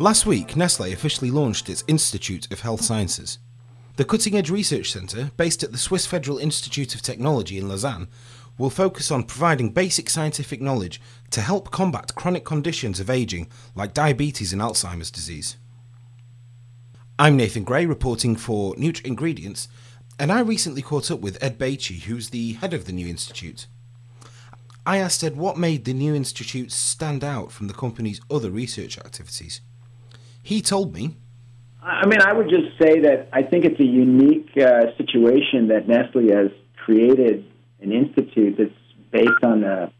Last week, Nestlé officially launched its Institute of Health Sciences. The cutting-edge research centre, based at the Swiss Federal Institute of Technology in Lausanne, will focus on providing basic scientific knowledge to help combat chronic conditions of ageing like diabetes and Alzheimer's disease. I'm Nathan Gray, reporting for NutraIngredients, and I recently caught up with Ed Baichi, who's the head of the new institute. I asked Ed what made the new institute stand out from the company's other research activities. He told me, I would just say that I think it's a unique situation that Nestle has created an institute that's based on a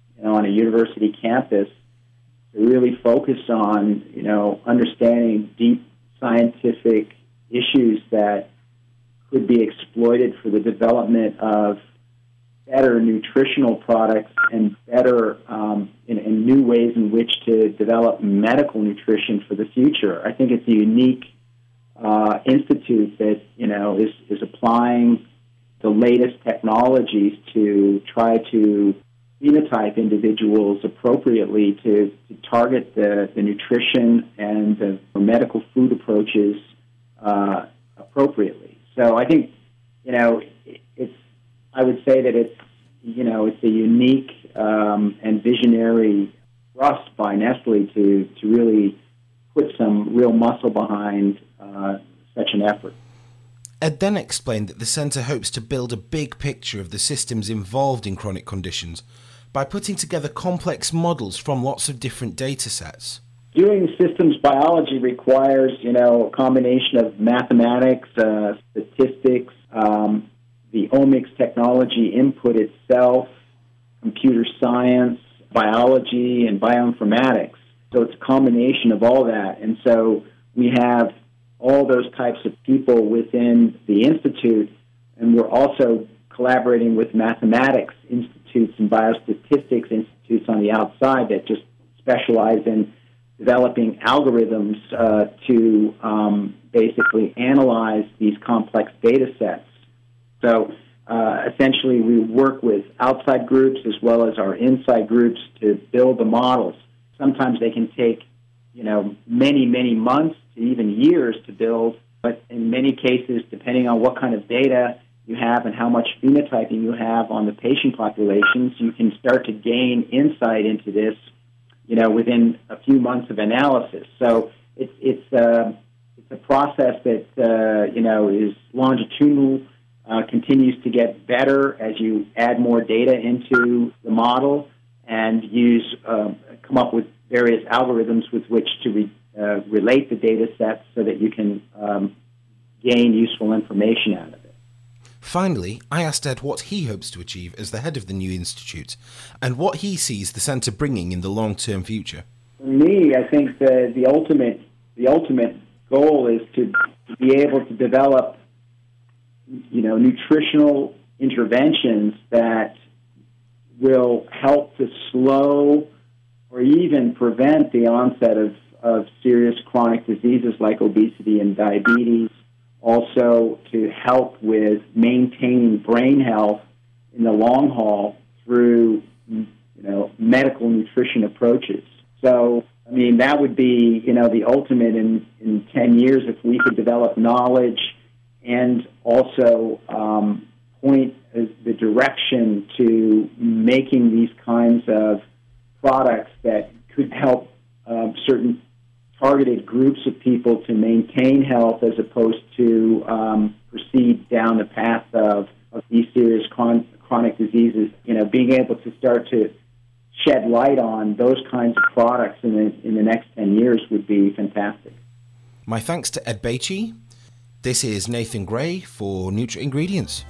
university campus to really focus on, understanding deep scientific issues that could be exploited for the development of better nutritional products and better and new ways in which to develop medical nutrition for the future. I think it's a unique institute that is applying the latest technologies to try to phenotype individuals appropriately to target the nutrition and the medical food approaches appropriately. So I think it's a unique and visionary thrust by Nestle to really put some real muscle behind such an effort. Ed then explained that the centre hopes to build a big picture of the systems involved in chronic conditions by putting together complex models from lots of different data sets. Doing systems biology requires, a combination of mathematics, statistics, the omics technology input itself, computer science, biology, and bioinformatics. So it's a combination of all that. And so we have all those types of people within the institute, and we're also collaborating with mathematics institutes and biostatistics institutes on the outside that just specialize in developing algorithms to basically analyze these complex data sets. So essentially we work with outside groups as well as our inside groups to build the models. Sometimes they can take, many, many months to even years to build, but in many cases, depending on what kind of data you have and how much phenotyping you have on the patient populations, you can start to gain insight into this, within a few months of analysis. So it's a process that, is longitudinal. Continues to get better as you add more data into the model and come up with various algorithms with which to relate the data sets so that you can gain useful information out of it. Finally, I asked Ed what he hopes to achieve as the head of the new institute and what he sees the centre bringing in the long-term future. For me, I think the ultimate goal is to be able to develop nutritional interventions that will help to slow or even prevent the onset of serious chronic diseases like obesity and diabetes, also to help with maintaining brain health in the long haul through, medical nutrition approaches. So, that would be, the ultimate in 10 years if we could develop knowledge and also point the direction to making these kinds of products that could help certain targeted groups of people to maintain health as opposed to proceed down the path of these serious chronic diseases. Being able to start to shed light on those kinds of products in the next 10 years would be fantastic. My thanks to Ed Baichi. This is Nathan Gray for NutraIngredients.